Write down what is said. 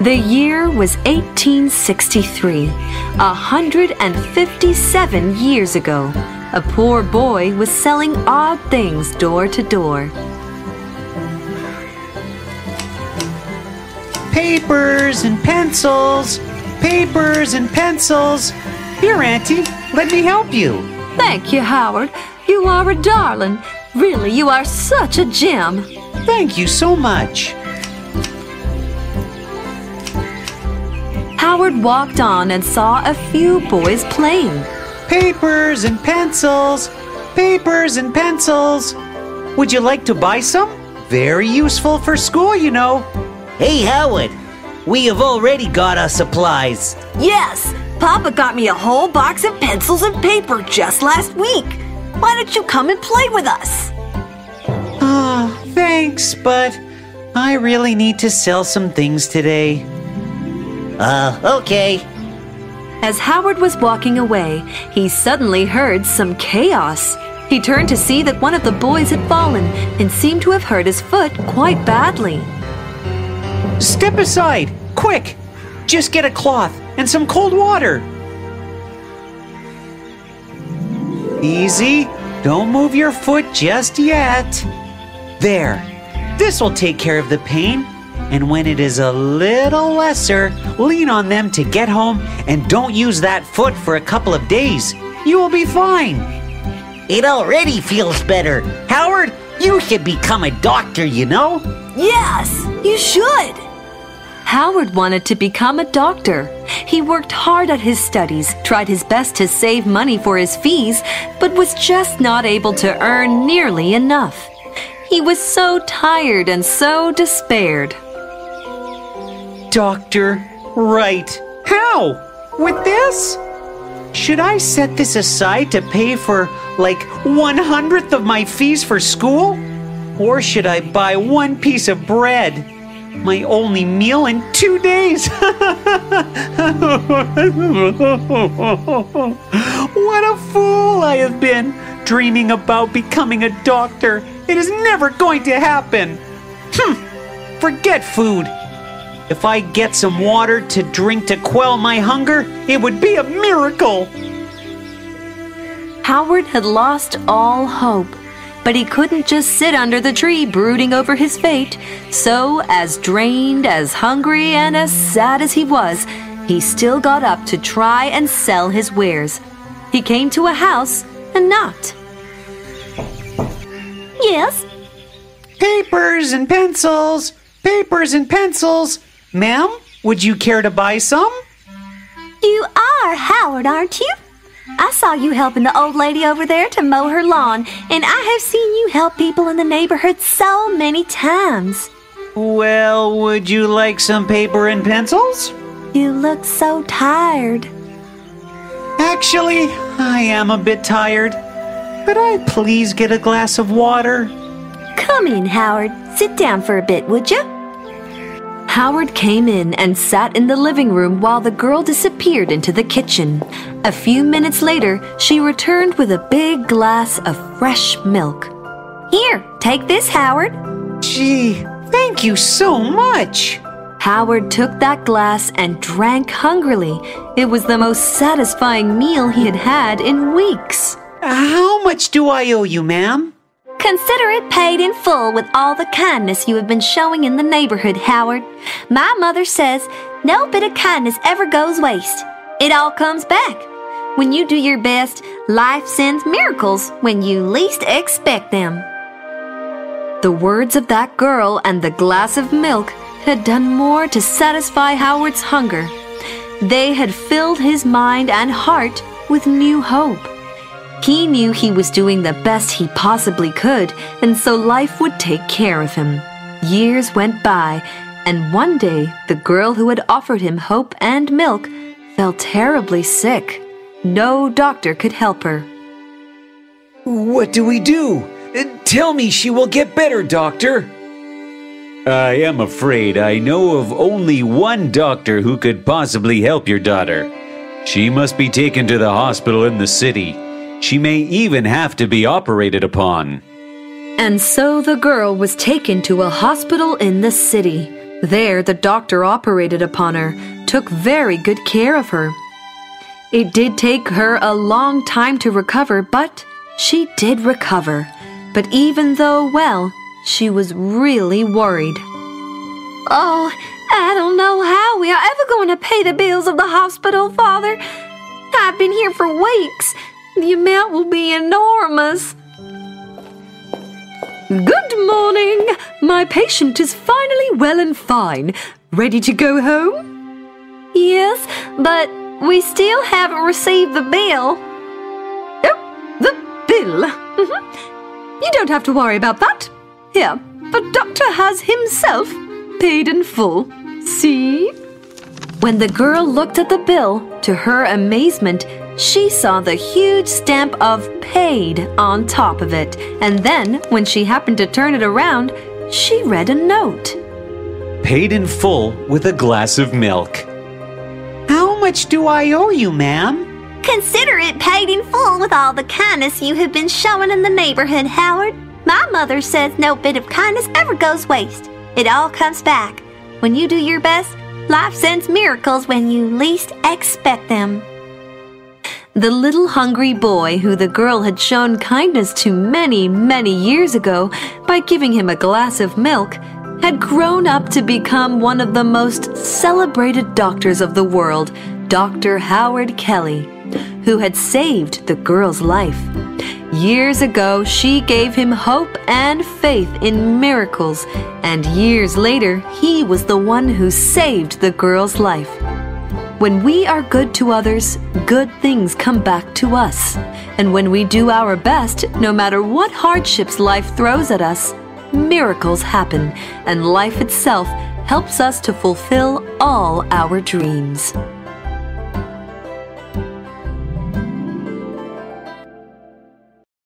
The year was 1863, 157 years ago. A poor boy was selling odd things door to door. Papers and pencils, papers and pencils. Here, Auntie, let me help you. Thank you, Howard. You are a darling. Really, you are such a gem. Thank you so much. Howard walked on and saw a few boys playing. Papers and pencils, papers and pencils. Would you like to buy some? Very useful for school, you know. Hey, Howard, we have already got our supplies. Yes, Papa got me a whole box of pencils and paper just last week. Why don't you come and play with us? Thanks, but I really need to sell some things today. Okay. As Howard was walking away, he suddenly heard some chaos. He turned to see that one of the boys had fallen and seemed to have hurt his foot quite badly. Step aside, quick! Just get a cloth and some cold water. Easy, don't move your foot just yet. There, this will take care of the pain. And when it is a little lesser, lean on them to get home and don't use that foot for a couple of days. You will be fine. It already feels better. Howard, you should become a doctor, you know? Yes, you should. Howard wanted to become a doctor. He worked hard at his studies, tried his best to save money for his fees, but was just not able to earn nearly enough. He was so tired and so despaired. Doctor, right. How? With this? Should I set this aside to pay for, like, 1/100th of my fees for school? Or should I buy one piece of bread? My only meal in 2 days. What a fool I have been, dreaming about becoming a doctor. It is never going to happen. Forget food. If I get some water to drink to quell my hunger, it would be a miracle. Howard had lost all hope, but he couldn't just sit under the tree brooding over his fate. So, as drained, as hungry, and as sad as he was, he still got up to try and sell his wares. He came to a house and knocked. Yes? Papers and pencils, papers and pencils. Ma'am, would you care to buy some? You are Howard, aren't you? I saw you helping the old lady over there to mow her lawn, and I have seen you help people in the neighborhood so many times. Well, would you like some paper and pencils? You look so tired. Actually, I am a bit tired. Could I please get a glass of water? Come in, Howard. Sit down for a bit, would you? Howard came in and sat in the living room while the girl disappeared into the kitchen. A few minutes later, she returned with a big glass of fresh milk. Here, take this, Howard. Gee, thank you so much. Howard took that glass and drank hungrily. It was the most satisfying meal he had had in weeks. How much do I owe you, ma'am? Consider it paid in full with all the kindness you have been showing in the neighborhood, Howard. My mother says no bit of kindness ever goes waste. It all comes back. When you do your best, life sends miracles when you least expect them. The words of that girl and the glass of milk had done more to satisfy Howard's hunger. They had filled his mind and heart with new hope. He knew he was doing the best he possibly could, and so life would take care of him. Years went by, and one day, the girl who had offered him hope and milk fell terribly sick. No doctor could help her. What do we do? Tell me she will get better, doctor. I am afraid I know of only one doctor who could possibly help your daughter. She must be taken to the hospital in the city. She may even have to be operated upon. And so the girl was taken to a hospital in the city. There, the doctor operated upon her, took very good care of her. It did take her a long time to recover, but she did recover. But even though, well, she was really worried. Oh, I don't know how we are ever going to pay the bills of the hospital, Father. I've been here for weeks. The amount will be enormous. Good morning. My patient is finally well and fine. Ready to go home? Yes, but we still haven't received the bill. Oh, the bill. You don't have to worry about that. Here, the doctor has himself paid in full. See? When the girl looked at the bill, to her amazement, she saw the huge stamp of paid on top of it. And then, when she happened to turn it around, she read a note. Paid in full with a glass of milk. How much do I owe you, ma'am? Consider it paid in full with all the kindness you have been showing in the neighborhood, Howard. My mother says no bit of kindness ever goes waste. It all comes back. When you do your best, life sends miracles when you least expect them. The little hungry boy who the girl had shown kindness to many, many years ago by giving him a glass of milk had grown up to become one of the most celebrated doctors of the world, Dr. Howard Kelly, who had saved the girl's life. Years ago, she gave him hope and faith in miracles, and years later, he was the one who saved the girl's life. When we are good to others, good things come back to us. And when we do our best, no matter what hardships life throws at us, miracles happen, and life itself helps us to fulfill all our dreams.